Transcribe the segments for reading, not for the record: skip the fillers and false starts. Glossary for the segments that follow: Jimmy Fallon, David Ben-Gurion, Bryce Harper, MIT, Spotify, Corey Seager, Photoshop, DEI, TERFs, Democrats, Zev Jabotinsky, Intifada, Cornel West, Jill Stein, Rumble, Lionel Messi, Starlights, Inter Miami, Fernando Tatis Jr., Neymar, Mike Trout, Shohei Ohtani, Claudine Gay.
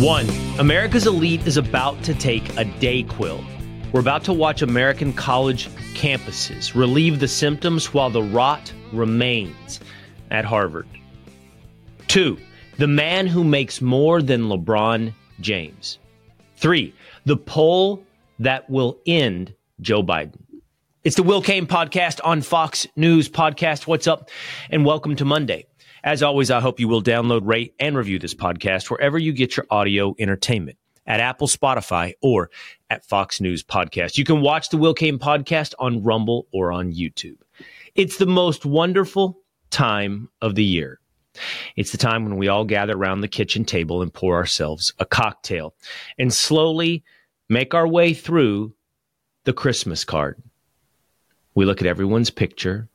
One, America's elite is about to take a day quill. We're about to watch American college campuses relieve the symptoms while the rot remains at Harvard. 2, the man who makes more than LeBron James. 3, the poll that will end Joe Biden. It's the Will Cain podcast on Fox News Podcast. What's up? And welcome to Monday. As always, I hope you will download, rate, and review this podcast wherever you get your audio entertainment, at Apple, Spotify, or at Fox News Podcast. You can watch the Will Cain podcast on Rumble or on YouTube. It's the most wonderful time of the year. It's the time when we all gather around the kitchen table and pour ourselves a cocktail and slowly make our way through the Christmas card. We look at everyone's picture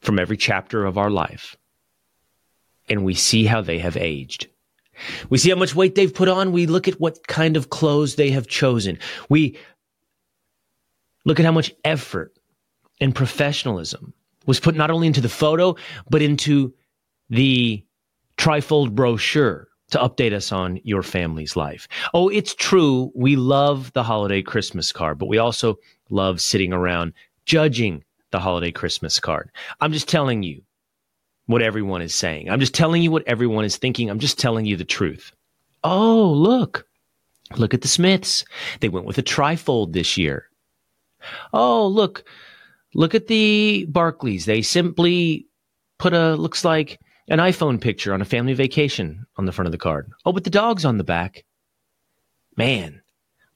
from every chapter of our life. And we see how they have aged. We see how much weight they've put on. We look at what kind of clothes they have chosen. We look at how much effort and professionalism was put not only into the photo, but into the trifold brochure to update us on your family's life. Oh, it's true. We love the holiday Christmas card, but we also love sitting around judging the holiday Christmas card. I'm just telling you what everyone is saying. I'm just telling you what everyone is thinking. I'm just telling you the truth. Oh, look at the Smiths. They went with a trifold this year. Oh, look at the Barclays. They simply put looks like an iPhone picture on a family vacation on the front of the card. Oh, but the dog's on the back. Man,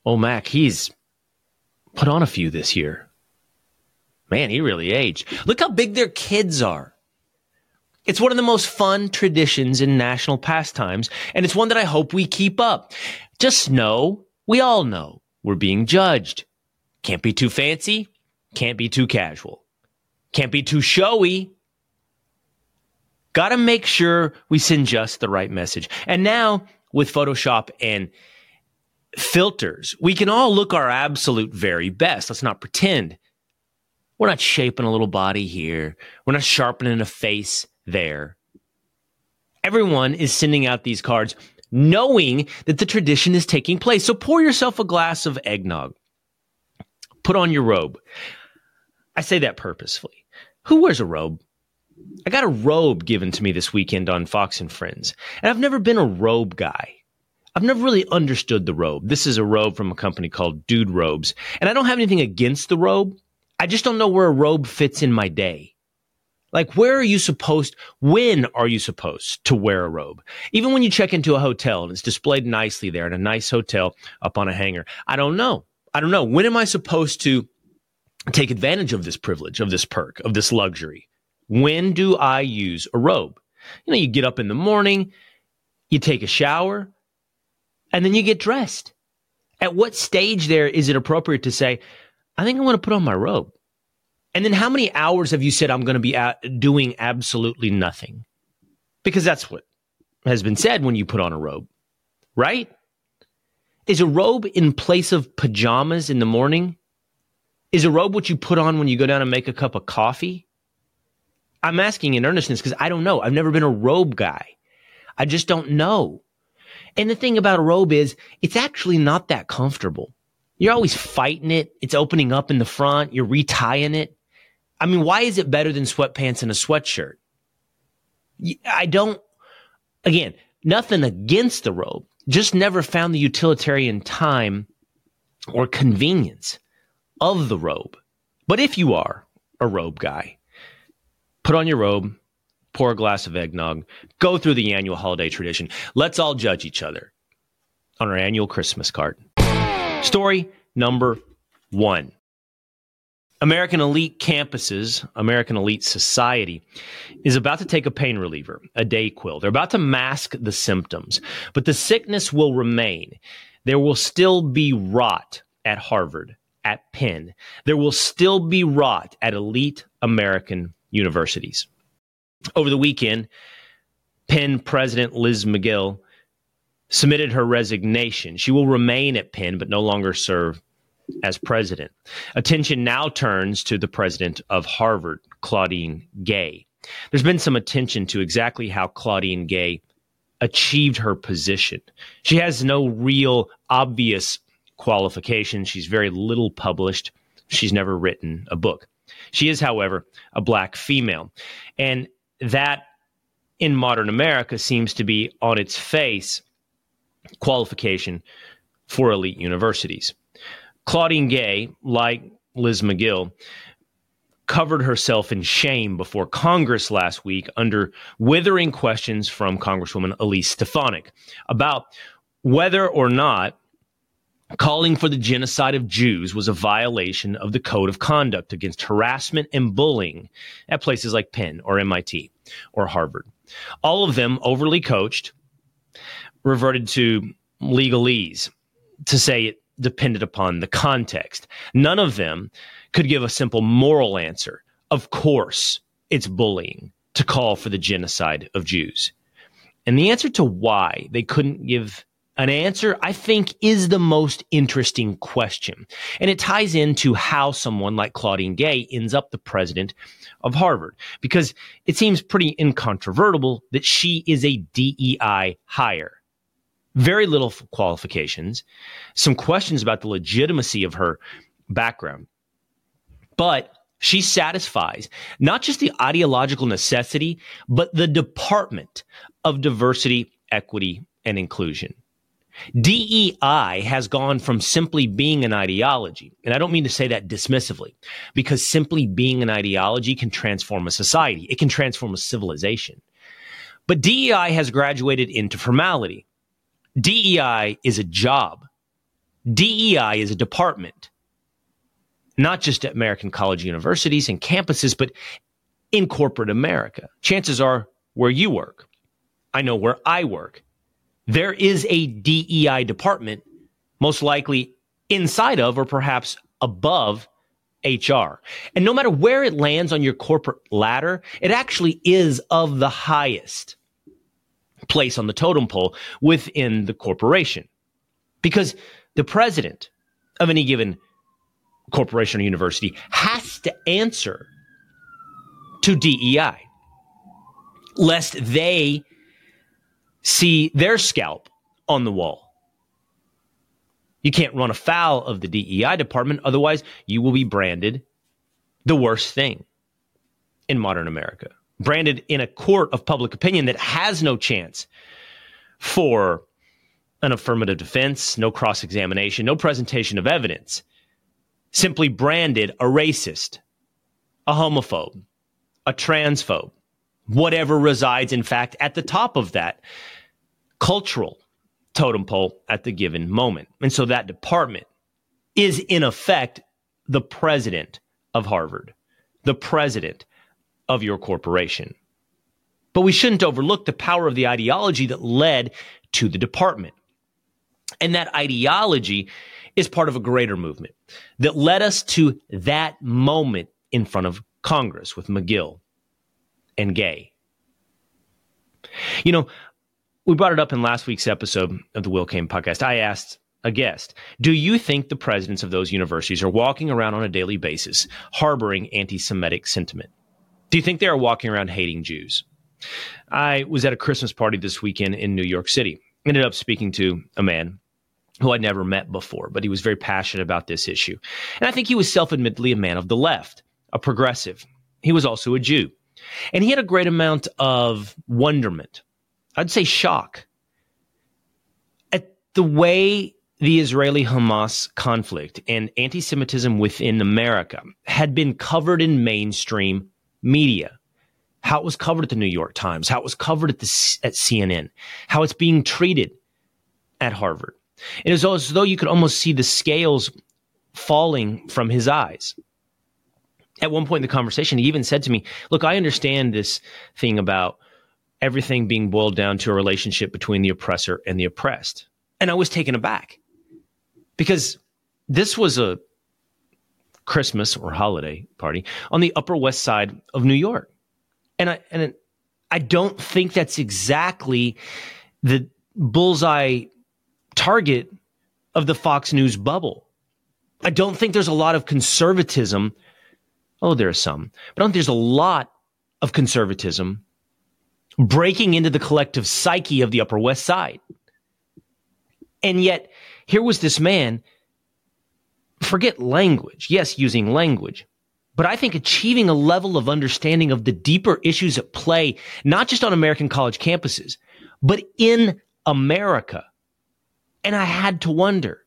old Mac, he's put on a few this year. Man, he really aged. Look how big their kids are. It's one of the most fun traditions in national pastimes, and it's one that I hope we keep up. Just know, we all know, we're being judged. Can't be too fancy, can't be too casual, can't be too showy. Gotta make sure we send just the right message. And now, with Photoshop and filters, we can all look our absolute very best. Let's not pretend. We're not shaping a little body here. We're not sharpening a face there. Everyone is sending out these cards knowing that the tradition is taking place. So pour yourself a glass of eggnog. Put on your robe. I say that purposefully. Who wears a robe? I got a robe given to me this weekend on Fox and Friends, and I've never been a robe guy. I've never really understood the robe. This is a robe from a company called Dude Robes, and I don't have anything against the robe. I just don't know where a robe fits in my day. Like, when are you supposed to wear a robe? Even when you check into a hotel and it's displayed nicely there in a nice hotel up on a hanger. I don't know. When am I supposed to take advantage of this privilege, of this perk, of this luxury? When do I use a robe? You know, you get up in the morning, you take a shower, and then you get dressed. At what stage there is it appropriate to say, I think I want to put on my robe? And then how many hours have you said I'm going to be doing absolutely nothing? Because that's what has been said when you put on a robe, right? Is a robe in place of pajamas in the morning? Is a robe what you put on when you go down and make a cup of coffee? I'm asking in earnestness because I don't know. I've never been a robe guy. I just don't know. And the thing about a robe is it's actually not that comfortable. You're always fighting it. It's opening up in the front. You're retying it. I mean, why is it better than sweatpants and a sweatshirt? Again, nothing against the robe. Just never found the utilitarian time or convenience of the robe. But if you are a robe guy, put on your robe, pour a glass of eggnog, go through the annual holiday tradition. Let's all judge each other on our annual Christmas card. Story number 1. American elite campuses, American elite society, is about to take a pain reliever, a day quill. They're about to mask the symptoms, but the sickness will remain. There will still be rot at Harvard, at Penn. There will still be rot at elite American universities. Over the weekend, Penn President Liz Magill submitted her resignation. She will remain at Penn, but no longer serve as president. Attention now turns to the president of Harvard, Claudine Gay. There's been some attention to exactly how Claudine Gay achieved her position. She has no real obvious qualifications. She's very little published. She's never written a book. She is, however, a black female. And that, in modern America, seems to be on its face qualification for elite universities. Claudine Gay, like Liz Magill, covered herself in shame before Congress last week under withering questions from Congresswoman Elise Stefanik about whether or not calling for the genocide of Jews was a violation of the Code of Conduct against harassment and bullying at places like Penn or MIT or Harvard. All of them overly coached, reverted to legalese to say it depended upon the context. None of them could give a simple moral answer. Of course, it's bullying to call for the genocide of Jews. And the answer to why they couldn't give an answer, I think, is the most interesting question. And it ties into how someone like Claudine Gay ends up the president of Harvard, because it seems pretty incontrovertible that she is a DEI hire. Very little qualifications, some questions about the legitimacy of her background. But she satisfies not just the ideological necessity, but the Department of Diversity, Equity, and Inclusion. DEI has gone from simply being an ideology, and I don't mean to say that dismissively, because simply being an ideology can transform a society. It can transform a civilization. But DEI has graduated into formality. DEI is a job. DEI is a department, not just at American college universities and campuses, but in corporate America. Chances are where you work. I know where I work. There is a DEI department, most likely inside of or perhaps above HR. And no matter where it lands on your corporate ladder, it actually is of the highest place on the totem pole within the corporation, because the president of any given corporation or university has to answer to DEI, lest they see their scalp on the wall. You can't run afoul of the DEI department, otherwise you will be branded the worst thing in modern America. Branded in a court of public opinion that has no chance for an affirmative defense, no cross-examination, no presentation of evidence. Simply branded a racist, a homophobe, a transphobe, whatever resides, in fact, at the top of that cultural totem pole at the given moment. And so that department is, in effect, the president of Harvard, the president of your corporation. But we shouldn't overlook the power of the ideology that led to the department. And that ideology is part of a greater movement that led us to that moment in front of Congress with Magill and Gay. You know, we brought it up in last week's episode of the Will Cain podcast. I asked a guest, do you think the presidents of those universities are walking around on a daily basis harboring anti-Semitic sentiment? Do you think they are walking around hating Jews? I was at a Christmas party this weekend in New York City. Ended up speaking to a man who I'd never met before, but he was very passionate about this issue. And I think he was self-admittedly a man of the left, a progressive. He was also a Jew. And he had a great amount of wonderment, I'd say shock, at the way the Israeli-Hamas conflict and anti-Semitism within America had been covered in mainstream media, how it was covered at the New York Times, how it was covered at CNN, how it's being treated at Harvard. It was as though you could almost see the scales falling from his eyes. At one point in the conversation, he even said to me, look, I understand this thing about everything being boiled down to a relationship between the oppressor and the oppressed. And I was taken aback because This was a Christmas or holiday party on the Upper West Side of New York. And I don't think that's exactly the bullseye target of the Fox News bubble. I don't think there's a lot of conservatism. Oh, there are some. But I don't think there's a lot of conservatism breaking into the collective psyche of the Upper West Side. And yet, here was this man, forget language, yes, using language, but I think achieving a level of understanding of the deeper issues at play, not just on American college campuses, but in America. And I had to wonder,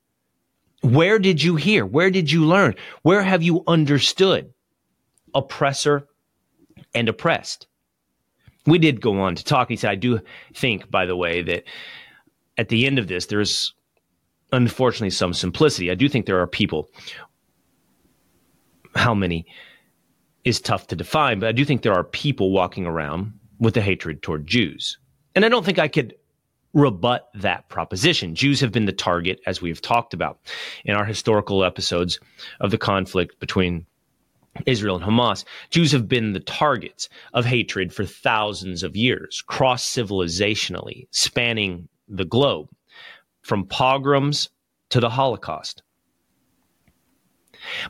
where did you hear? Where did you learn? Where have you understood? Oppressor and oppressed. We did go on to talk. He said, I do think, by the way, that at the end of this, there is unfortunately some simplicity. I do think there are people, how many is tough to define, but I do think there are people walking around with a hatred toward Jews. And I don't think I could rebut that proposition. Jews have been the target, as we've talked about in our historical episodes of the conflict between Israel and Hamas. Jews have been the targets of hatred for thousands of years, cross-civilizationally, spanning the globe, from pogroms to the Holocaust.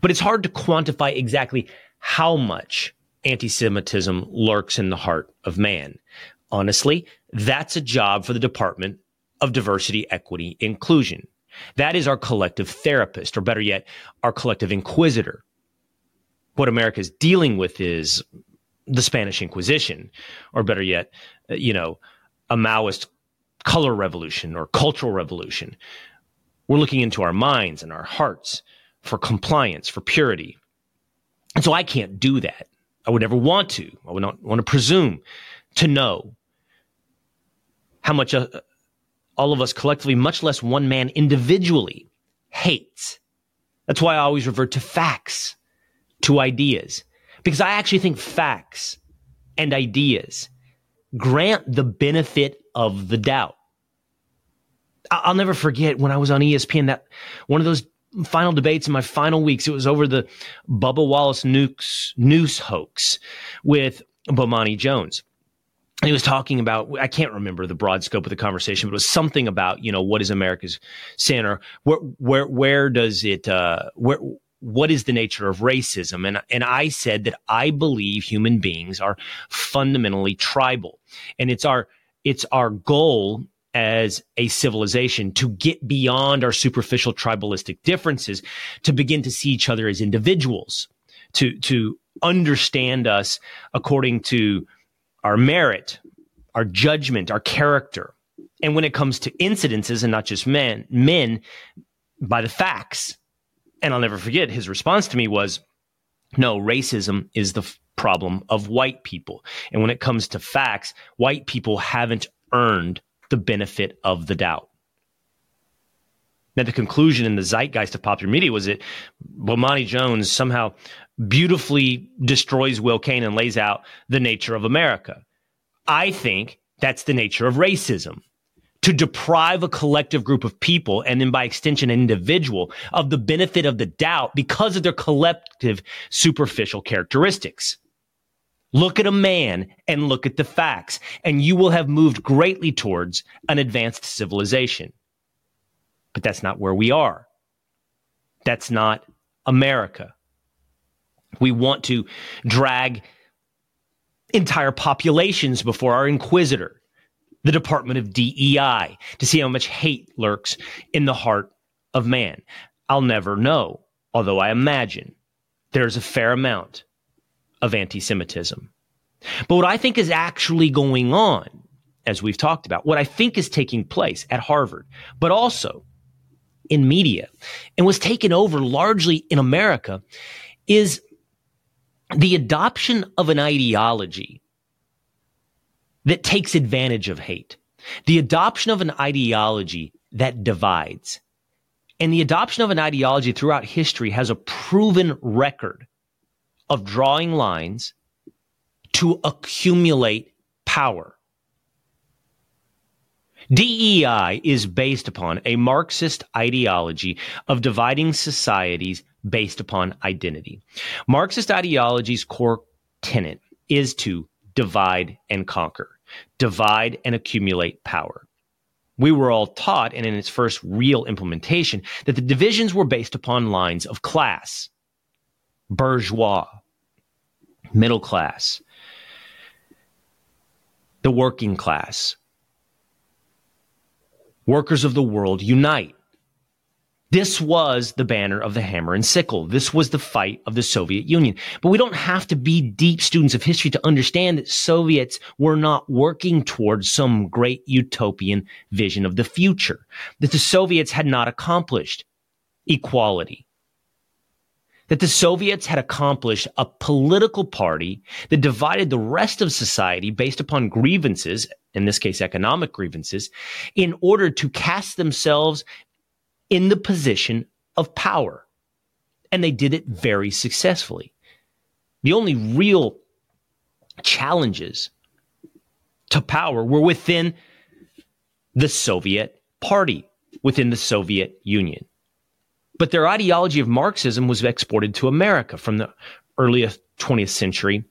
But it's hard to quantify exactly how much anti-Semitism lurks in the heart of man. Honestly, that's a job for the Department of Diversity, Equity, Inclusion. That is our collective therapist, or better yet, our collective inquisitor. What America is dealing with is the Spanish Inquisition, or better yet, a Maoist color revolution or cultural revolution. We're looking into our minds and our hearts for compliance, for purity. And so I can't do that. I would never want to. I would not want to presume to know how much all of us collectively, much less one man individually, hates. That's why I always revert to facts, to ideas, because I actually think facts and ideas grant the benefit of the doubt. I'll never forget when I was on ESPN, that one of those final debates in my final weeks, it was over the Bubba Wallace noose hoax with Bomani Jones. And he was talking about, I can't remember the broad scope of the conversation, but it was something about, what is America's sin, or where does it, what is the nature of racism? And I said that I believe human beings are fundamentally tribal, and it's our goal as a civilization to get beyond our superficial tribalistic differences, to begin to see each other as individuals, to understand us according to our merit, our judgment, our character. And when it comes to incidences, and not just men, by the facts. And I'll never forget, his response to me was, no, racism is the problem of white people. And when it comes to facts, white people haven't earned the benefit of the doubt. Now, the conclusion in the zeitgeist of popular media was that Bomani Jones somehow beautifully destroys Will Cain and lays out the nature of America. I think that's the nature of racism, to deprive a collective group of people, and then by extension an individual, of the benefit of the doubt because of their collective superficial characteristics. Look at a man and look at the facts, and you will have moved greatly towards an advanced civilization. But that's not where we are. That's not America. We want to drag entire populations before our inquisitor, the Department of DEI, to see how much hate lurks in the heart of man. I'll never know, although I imagine there's a fair amount of anti-Semitism. But what I think is actually going on, as we've talked about, what I think is taking place at Harvard, but also in media, and was taken over largely in America, is the adoption of an ideology that takes advantage of hate, the adoption of an ideology that divides. And the adoption of an ideology throughout history has a proven record of drawing lines to accumulate power. DEI is based upon a Marxist ideology of dividing societies based upon identity. Marxist ideology's core tenet is to divide and conquer, divide and accumulate power. We were all taught, and in its first real implementation, that the divisions were based upon lines of class, bourgeois, middle class, the working class. Workers of the world unite. This was the banner of the hammer and sickle. This was the fight of the Soviet Union. But we don't have to be deep students of history to understand that Soviets were not working towards some great utopian vision of the future, that the Soviets had not accomplished equality, that the Soviets had accomplished a political party that divided the rest of society based upon grievances, in this case economic grievances, in order to cast themselves in the position of power. And they did it very successfully. The only real challenges to power were within the Soviet party, within the Soviet Union. But their ideology of Marxism was exported to America from the early 20th century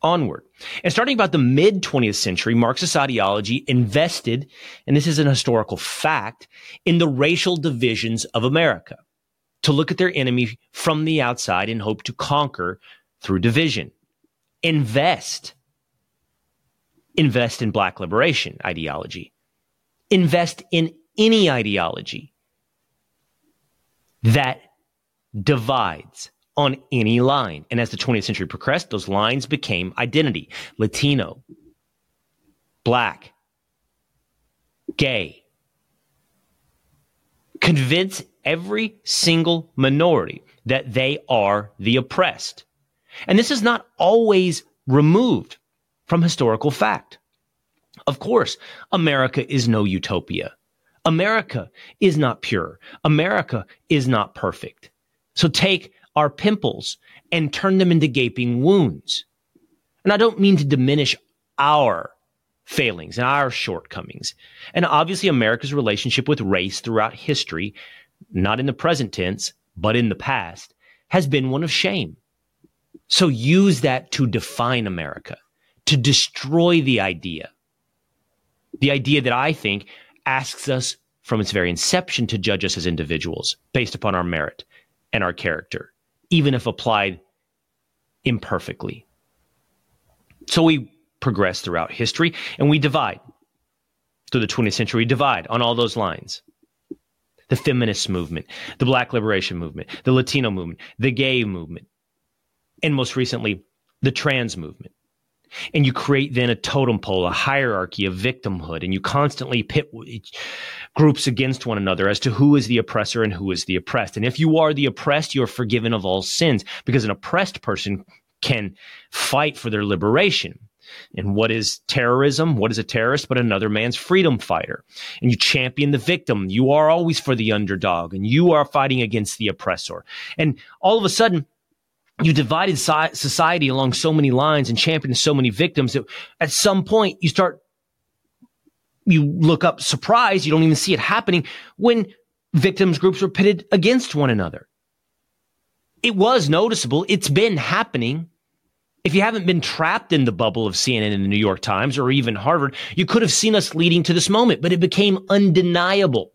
onward. And starting about the mid-20th century, Marxist ideology invested, and this is an historical fact, in the racial divisions of America, to look at their enemy from the outside and hope to conquer through division. Invest. Invest in Black liberation ideology. Invest in any ideology that divides on any line. And as the 20th century progressed, those lines became identity. Latino, Black, gay. Convince every single minority that they are the oppressed. And this is not always removed from historical fact. Of course, America is no utopia. America is not pure. America is not perfect. So take our pimples and turn them into gaping wounds. And I don't mean to diminish our failings and our shortcomings. And obviously America's relationship with race throughout history, not in the present tense, but in the past, has been one of shame. So use that to define America, to destroy the idea that I think asks us from its very inception to judge us as individuals based upon our merit and our character, even if applied imperfectly. So we progress throughout history, and we divide. Through the 20th century, we divide on all those lines. The feminist movement, the Black liberation movement, the Latino movement, the gay movement, and most recently, the trans movement. And you create then a totem pole, a hierarchy of victimhood, and you constantly pit groups against one another as to who is the oppressor and who is the oppressed. And if you are the oppressed, you're forgiven of all sins, because an oppressed person can fight for their liberation. And what is terrorism? What is a terrorist but another man's freedom fighter? And you champion the victim. You are always for the underdog, and you are fighting against the oppressor. And all of a sudden, you divided society along so many lines and championed so many victims that at some point you look up surprised, you don't even see it happening when victims groups were pitted against one another. It was noticeable. It's been happening. If you haven't been trapped in the bubble of CNN and the New York Times or even Harvard, you could have seen us leading to this moment, but it became undeniable.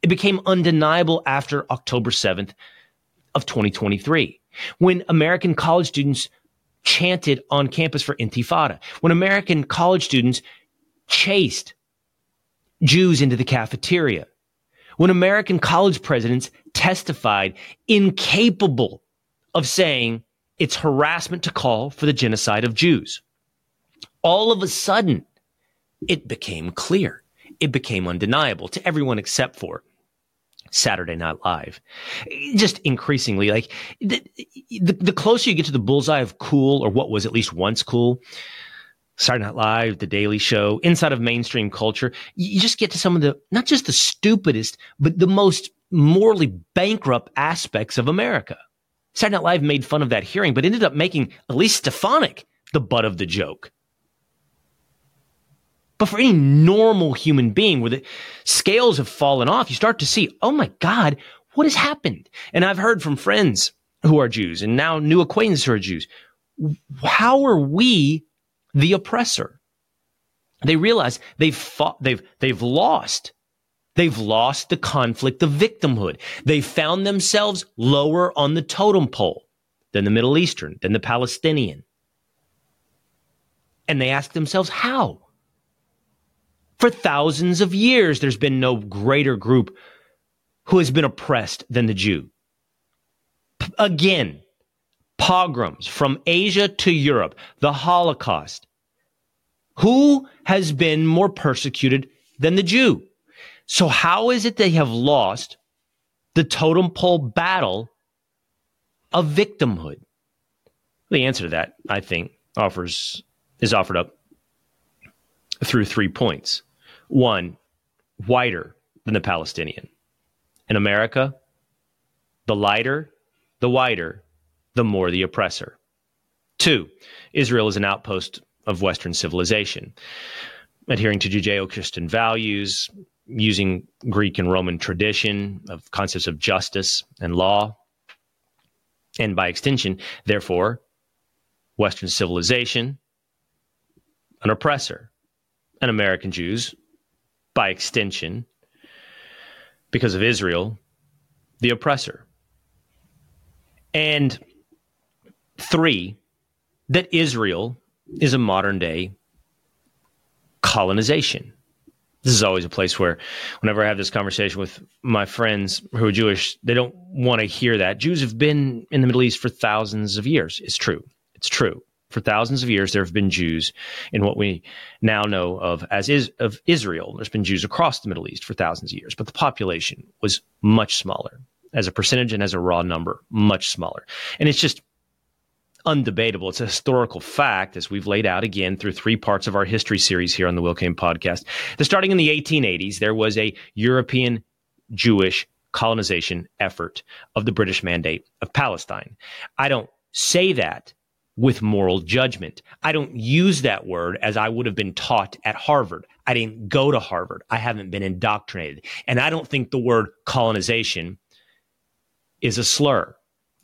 It became undeniable after October 7th of 2023. When American college students chanted on campus for Intifada, when American college students chased Jews into the cafeteria, when American college presidents testified incapable of saying it's harassment to call for the genocide of Jews, all of a sudden it became clear. It became undeniable to everyone except for Saturday Night Live. Just increasingly, like the closer you get to the bullseye of cool, or what was at least once cool, Saturday Night Live, The Daily Show, inside of mainstream culture, you just get to some of the, not just the stupidest, but the most morally bankrupt aspects of America. Saturday Night Live made fun of that hearing, but ended up making Elise Stefanik the butt of the joke. But for any normal human being where the scales have fallen off, you start to see, oh my God, what has happened? And I've heard from friends who are Jews and now new acquaintances who are Jews. How are we the oppressor? They realize they've fought, they've lost. They've lost the conflict of victimhood. They found themselves lower on the totem pole than the Middle Eastern, than the Palestinian. And they ask themselves, how? For thousands of years, there's been no greater group who has been oppressed than the Jew. Again, pogroms from Asia to Europe, the Holocaust. Who has been more persecuted than the Jew? So how is it they have lost the totem pole battle of victimhood? The answer to that, I think, is offered up through 3 points. One, whiter than the Palestinian. In America, the lighter, the whiter, the more the oppressor. Two, Israel is an outpost of Western civilization, adhering to Judeo-Christian values, using Greek and Roman tradition of concepts of justice and law. And by extension, therefore, Western civilization, an oppressor, and American Jews, by extension, because of Israel, the oppressor. And three, that Israel is a modern day colonization. This is always a place where whenever I have this conversation with my friends who are Jewish, they don't want to hear that. Jews have been in the Middle East for thousands of years. It's true. It's true. For thousands of years, there have been Jews in what we now know of as is of Israel. There's been Jews across the Middle East for thousands of years, but the population was much smaller as a percentage and as a raw number, much smaller. And it's just undebatable. It's a historical fact, as we've laid out again through 3 parts of our history series here on the Will Cain podcast, that starting in the 1880s, there was a European Jewish colonization effort of the British Mandate of Palestine. I don't say that with moral judgment. I don't use that word as I would have been taught at Harvard. I didn't go to Harvard. I haven't been indoctrinated. And I don't think the word colonization is a slur,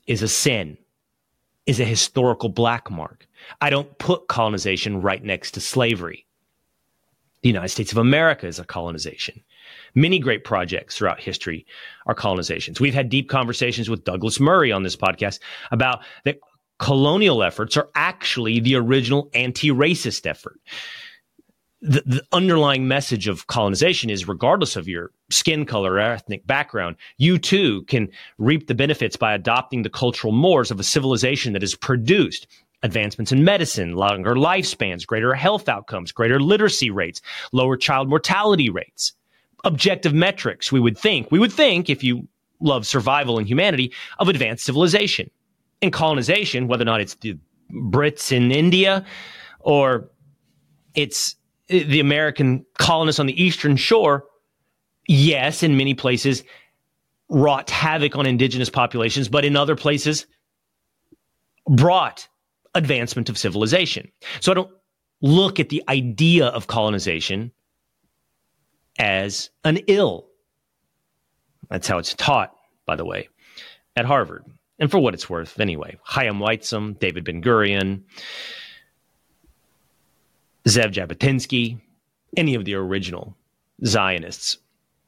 is a sin, is a historical black mark. I don't put colonization right next to slavery. The United States of America is a colonization. Many great projects throughout history are colonizations. We've had deep conversations with Douglas Murray on this podcast about that colonial efforts are actually the original anti-racist effort. The underlying message of colonization is regardless of your skin color or ethnic background, you too can reap the benefits by adopting the cultural mores of a civilization that has produced advancements in medicine, longer lifespans, greater health outcomes, greater literacy rates, lower child mortality rates, objective metrics. We would think if you love survival and humanity of advanced civilization and colonization, whether or not it's the Brits in India or it's the American colonists on the Eastern Shore, yes, in many places, wrought havoc on indigenous populations, but in other places, brought advancement of civilization. So I don't look at the idea of colonization as an ill. That's how it's taught, by the way, at Harvard. And for what it's worth, anyway, Chaim Weizmann, David Ben-Gurion, Zev Jabotinsky, any of the original Zionists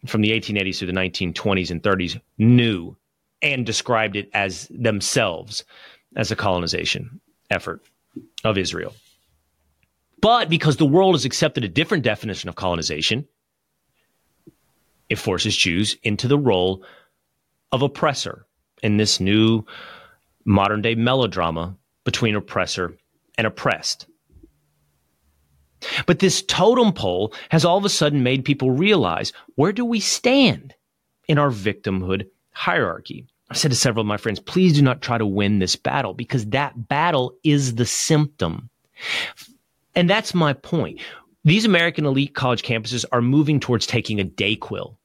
from the 1880s through the 1920s and 30s knew and described it as themselves as a colonization effort of Israel. But because the world has accepted a different definition of colonization, it forces Jews into the role of oppressor in this new modern day melodrama between oppressor and oppressed. But this totem pole has all of a sudden made people realize, where do we stand in our victimhood hierarchy? I've said to several of my friends, please do not try to win this battle because that battle is the symptom. And that's my point. These American elite college campuses are moving towards taking a Dayquil.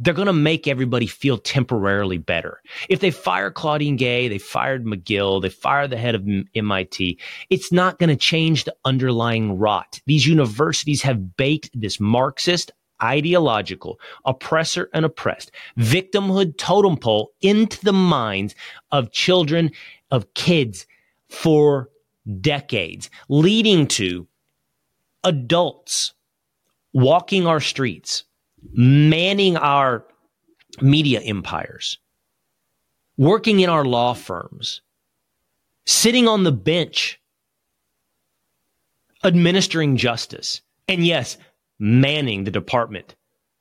they're going to make everybody feel temporarily better. If they fire Claudine Gay, they fired McGill, they fired the head of MIT, it's not going to change the underlying rot. These universities have baked this Marxist, ideological, oppressor and oppressed, victimhood totem pole into the minds of children, of kids for decades, leading to adults walking our streets, manning our media empires, working in our law firms, sitting on the bench, administering justice, and yes, manning the Department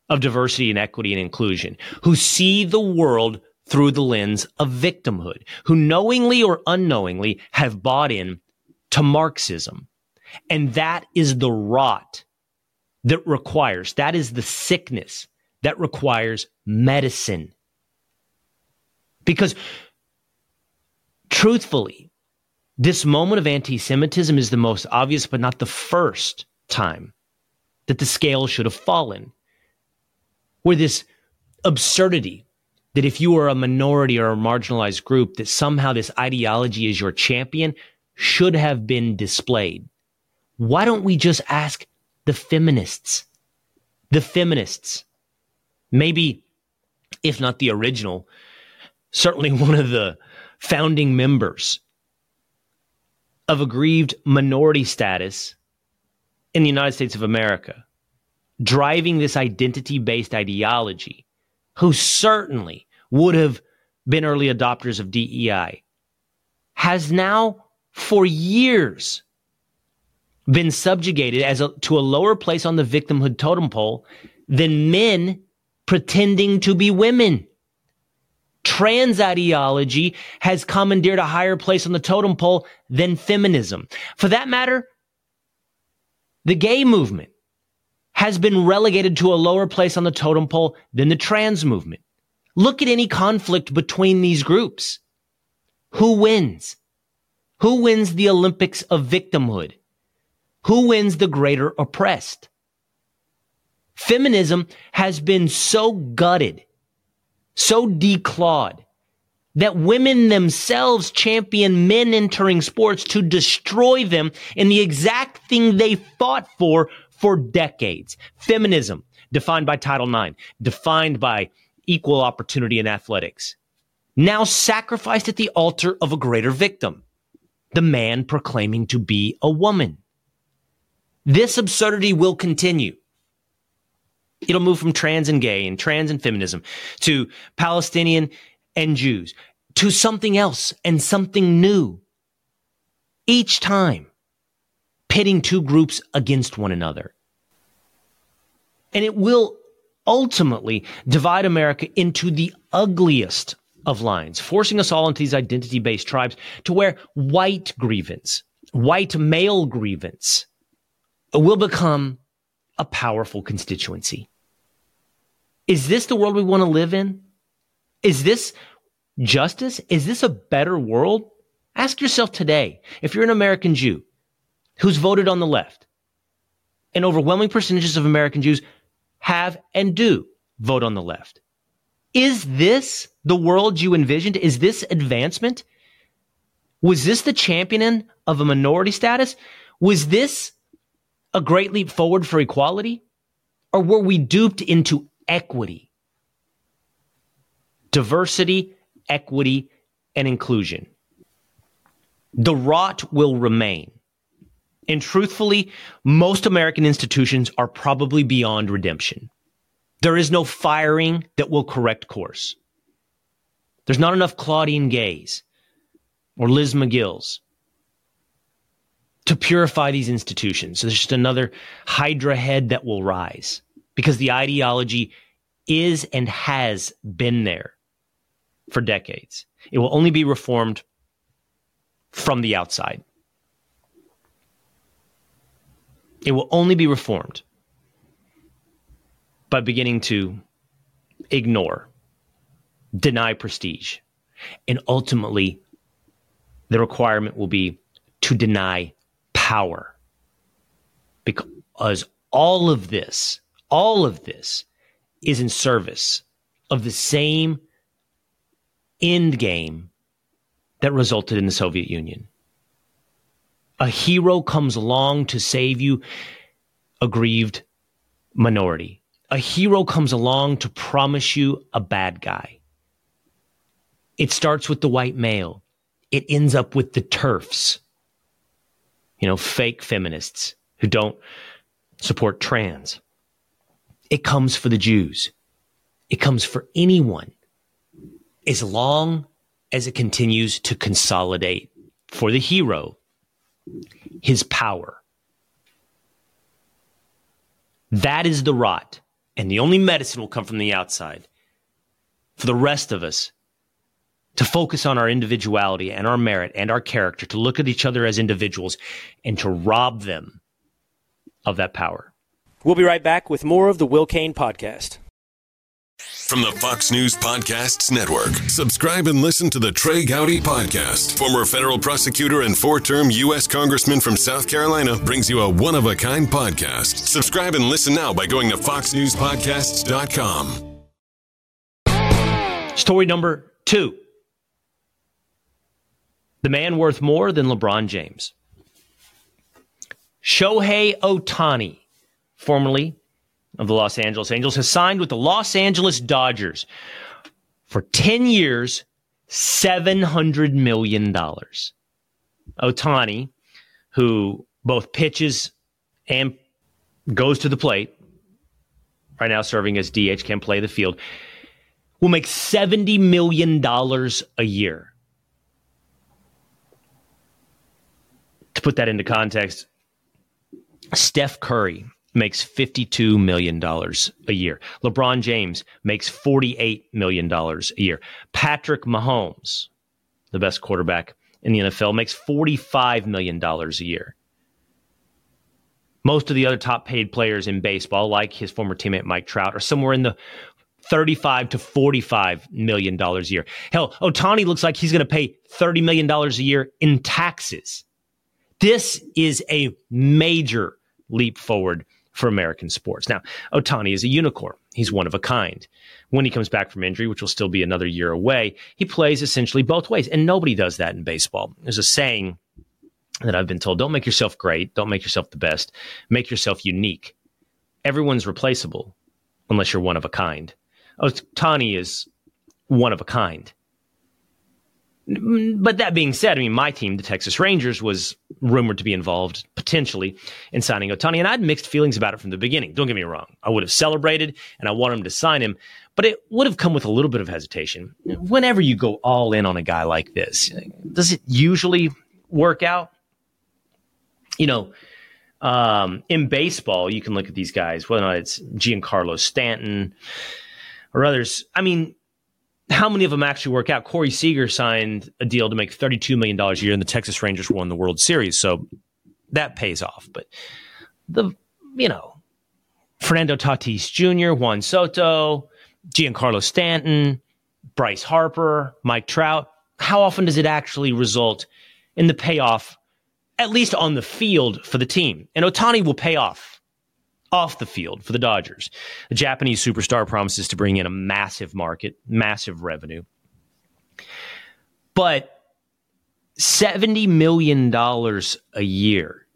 of Diversity and Equity and Inclusion, who see the world through the lens of victimhood, who knowingly or unknowingly have bought in to Marxism. And that is the rot that requires, that is the sickness that requires medicine. Because truthfully, this moment of anti-Semitism is the most obvious, but not the first time that the scale should have fallen, where this absurdity that if you are a minority or a marginalized group, that somehow this ideology is your champion should have been displayed. Why don't we just ask the feminists? The feminists, maybe, if not the original, certainly one of the founding members of aggrieved minority status in the United States of America, driving this identity-based ideology, who certainly would have been early adopters of DEI, has now for years been subjugated to a lower place on the victimhood totem pole than men pretending to be women. Trans ideology has commandeered a higher place on the totem pole than feminism. For that matter, the gay movement has been relegated to a lower place on the totem pole than the trans movement. Look at any conflict between these groups. Who wins? Who wins the Olympics of victimhood? Who wins the greater oppressed? Feminism has been so gutted, so declawed, that women themselves champion men entering sports to destroy them in the exact thing they fought for decades. Feminism, defined by Title IX, defined by equal opportunity in athletics, now sacrificed at the altar of a greater victim, the man proclaiming to be a woman. This absurdity will continue. It'll move from trans and gay and trans and feminism to Palestinian and Jews to something else and something new. Each time, pitting two groups against one another. And it will ultimately divide America into the ugliest of lines, forcing us all into these identity-based tribes to where white grievance, white male grievance, will become a powerful constituency. Is this the world we want to live in? Is this justice? Is this a better world? Ask yourself today, if you're an American Jew who's voted on the left, and overwhelming percentages of American Jews have and do vote on the left. Is this the world you envisioned? Is this advancement? Was this the championing of a minority status? Was this a great leap forward for equality? Or were we duped into equity? Diversity, equity, and inclusion. The rot will remain. And truthfully, most American institutions are probably beyond redemption. There is no firing that will correct course. There's not enough Claudine Gays or Liz Magills to purify these institutions. So there's just another Hydra head that will rise because the ideology is and has been there for decades. It will only be reformed from the outside. It will only be reformed by beginning to ignore, deny prestige, and ultimately the requirement will be to deny power, because all of this is in service of the same end game that resulted in the Soviet Union. A hero comes along to save you, a grieved minority. A hero comes along to promise you a bad guy. It starts with the white male. It ends up with the TERFs. You know, fake feminists who don't support trans. It comes for the Jews. It comes for anyone, as long as it continues to consolidate for the hero his power. That is the rot, and the only medicine will come from the outside. For the rest of us to focus on our individuality and our merit and our character, to look at each other as individuals and to rob them of that power. We'll be right back with more of the Will Cain Podcast. From the Fox News Podcasts Network, subscribe and listen to the Trey Gowdy Podcast. Former federal prosecutor and four-term U.S. Congressman from South Carolina brings you a one-of-a-kind podcast. Subscribe and listen now by going to foxnewspodcasts.com. Story number 2. The man worth more than LeBron James. Shohei Ohtani, formerly of the Los Angeles Angels, has signed with the Los Angeles Dodgers for 10 years, $700 million. Ohtani, who both pitches and goes to the plate, right now serving as DH, can't play the field, will make $70 million a year. To put that into context, Steph Curry makes $52 million a year. LeBron James makes $48 million a year. Patrick Mahomes, the best quarterback in the NFL, makes $45 million a year. Most of the other top paid players in baseball, like his former teammate Mike Trout, are somewhere in the $35 to $45 million a year. Hell, Ohtani looks like he's going to pay $30 million a year in taxes. This is a major leap forward for American sports. Now, Ohtani is a unicorn. He's one of a kind. When he comes back from injury, which will still be another year away, he plays essentially both ways. And nobody does that in baseball. There's a saying that I've been told, don't make yourself great. Don't make yourself the best. Make yourself unique. Everyone's replaceable unless you're one of a kind. Ohtani is one of a kind. But that being said, I mean, my team, the Texas Rangers, was rumored to be involved potentially in signing Ohtani, and I had mixed feelings about it from the beginning. Don't get me wrong. I would have celebrated, and I wanted him to sign him, but it would have come with a little bit of hesitation. Whenever you go all in on a guy like this, does it usually work out? You know, in baseball, you can look at these guys, whether or not it's Giancarlo Stanton or others. I mean, how many of them actually work out? Corey Seager signed a deal to make $32 million a year, and the Texas Rangers won the World Series, so that pays off. But Fernando Tatis Jr., Juan Soto, Giancarlo Stanton, Bryce Harper, Mike Trout, how often does it actually result in the payoff, at least on the field, for the team? And Ohtani will pay off the field for the Dodgers. The Japanese superstar promises to bring in a massive market, massive revenue. But $70 million a year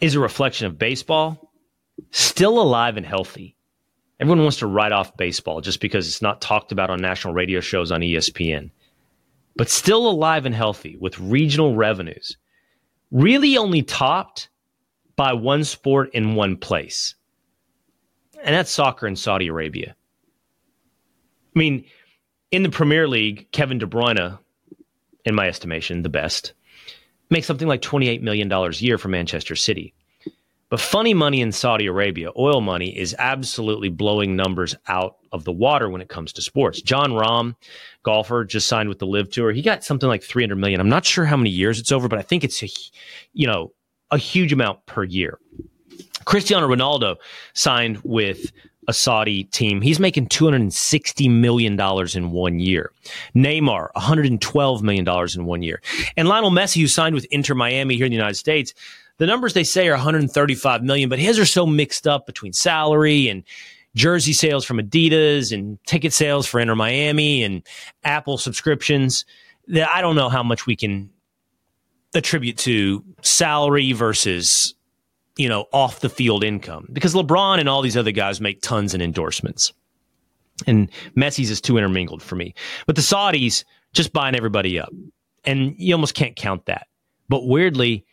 is a reflection of baseball still alive and healthy. Everyone wants to write off baseball just because it's not talked about on national radio shows on ESPN. But still alive and healthy with regional revenues. Really only topped by one sport in one place. And that's soccer in Saudi Arabia. I mean, in the Premier League, Kevin De Bruyne, in my estimation, the best, makes something like $28 million a year for Manchester City. But funny money in Saudi Arabia, oil money, is absolutely blowing numbers out of the water when it comes to sports. John Rahm, golfer, just signed with the LIV Tour. He got something like $300 million. I'm not sure how many years it's over, but I think it's, a huge amount per year. Cristiano Ronaldo signed with a Saudi team. He's making $260 million in one year. Neymar, $112 million in one year. And Lionel Messi, who signed with Inter Miami here in the United States, the numbers they say are $135 million, but his are so mixed up between salary and jersey sales from Adidas and ticket sales for Inter Miami and Apple subscriptions, that I don't know how much we can attribute to salary versus, you know, off the field income, because LeBron and all these other guys make tons in endorsements, and Messi's is too intermingled for me. But the Saudis just buying everybody up, and you almost can't count that. But weirdly,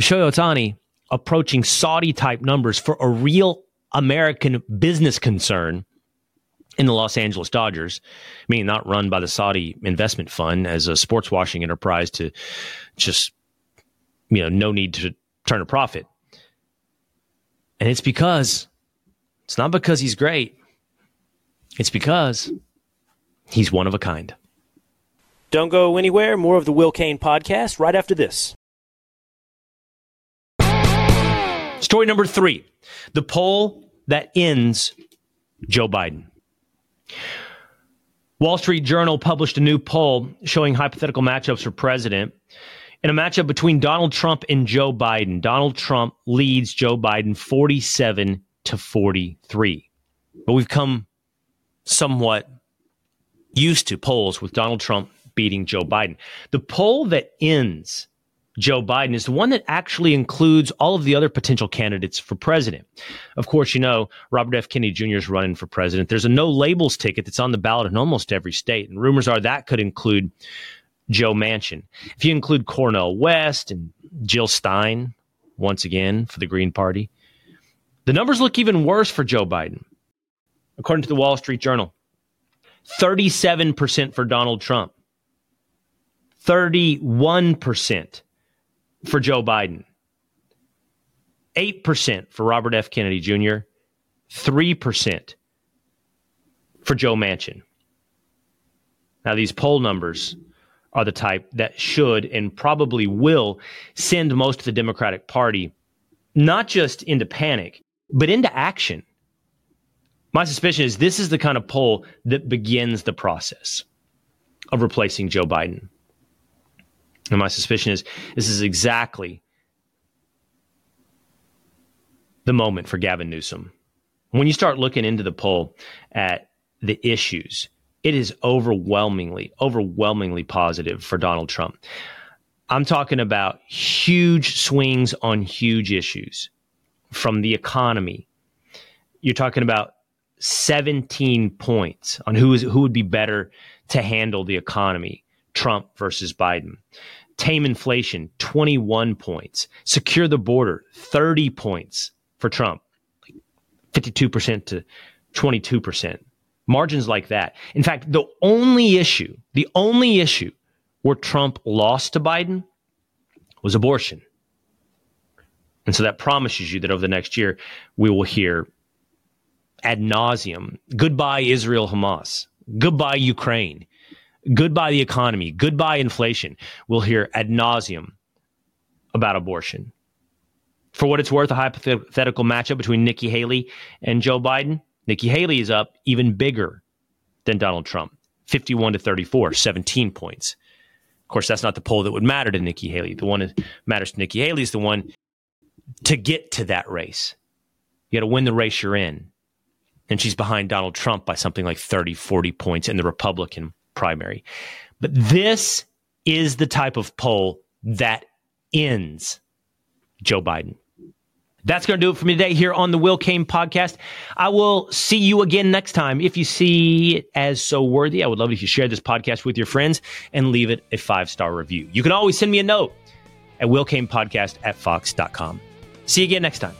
Shohei Ohtani approaching Saudi type numbers for a real American business concern in the Los Angeles Dodgers, I mean, not run by the Saudi investment fund as a sports washing enterprise to just, you know, no need to turn a profit. And it's because, it's not because he's great. It's because he's one of a kind. Don't go anywhere. More of the Will Cain podcast right after this. Story number 3, the poll that ends Joe Biden. Wall Street Journal published a new poll showing hypothetical matchups for president. In a matchup between Donald Trump and Joe Biden, Donald Trump leads Joe Biden 47-43. But we've come somewhat used to polls with Donald Trump beating Joe Biden. The poll that ends Joe Biden is the one that actually includes all of the other potential candidates for president. Of course, you know, Robert F. Kennedy Jr. is running for president. There's a no labels ticket that's on the ballot in almost every state. And rumors are that could include Joe Manchin. If you include Cornel West and Jill Stein, once again, for the Green Party, the numbers look even worse for Joe Biden. According to the Wall Street Journal, 37% for Donald Trump, 31% for Joe Biden, 8% for Robert F. Kennedy Jr., 3% for Joe Manchin. Now, these poll numbers are the type that should and probably will send most of the Democratic Party not just into panic, but into action. My suspicion is this is the kind of poll that begins the process of replacing Joe Biden. And my suspicion is this is exactly the moment for Gavin Newsom. When you start looking into the poll at the issues, it is overwhelmingly positive for Donald Trump. I'm talking about huge swings on huge issues, from the economy. You're talking about 17 points on who would be better to handle the economy, Trump versus Biden. Tame inflation, 21 points. Secure the border, 30 points for Trump, 52% to 22%. Margins like that. In fact, the only issue where Trump lost to Biden was abortion. And so that promises you that over the next year, we will hear ad nauseum, goodbye Israel Hamas, goodbye Ukraine, goodbye the economy, goodbye inflation. We'll hear ad nauseum about abortion. For what it's worth, a hypothetical matchup between Nikki Haley and Joe Biden. Nikki Haley is up even bigger than Donald Trump, 51-34, 17 points. Of course, that's not the poll that would matter to Nikki Haley. The one that matters to Nikki Haley is the one to get to that race. You got to win the race you're in. And she's behind Donald Trump by something like 30-40 points in the Republican primary. But this is the type of poll that ends Joe Biden. That's going to do it for me today here on the Will Cain podcast. I will see you again next time. If you see it as so worthy, I would love it if you share this podcast with your friends and leave it a 5-star review. You can always send me a note at willcainpodcast@fox.com. See you again next time.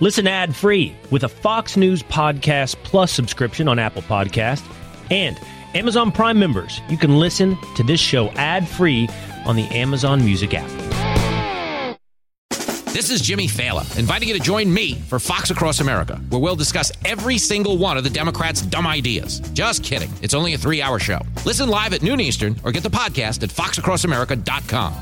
Listen ad-free with a Fox News Podcast Plus subscription on Apple Podcasts. And Amazon Prime members, you can listen to this show ad-free on the Amazon Music app. This is Jimmy Fallon, inviting you to join me for Fox Across America, where we'll discuss every single one of the Democrats' dumb ideas. Just kidding. It's only a 3-hour show. Listen live at noon Eastern or get the podcast at foxacrossamerica.com.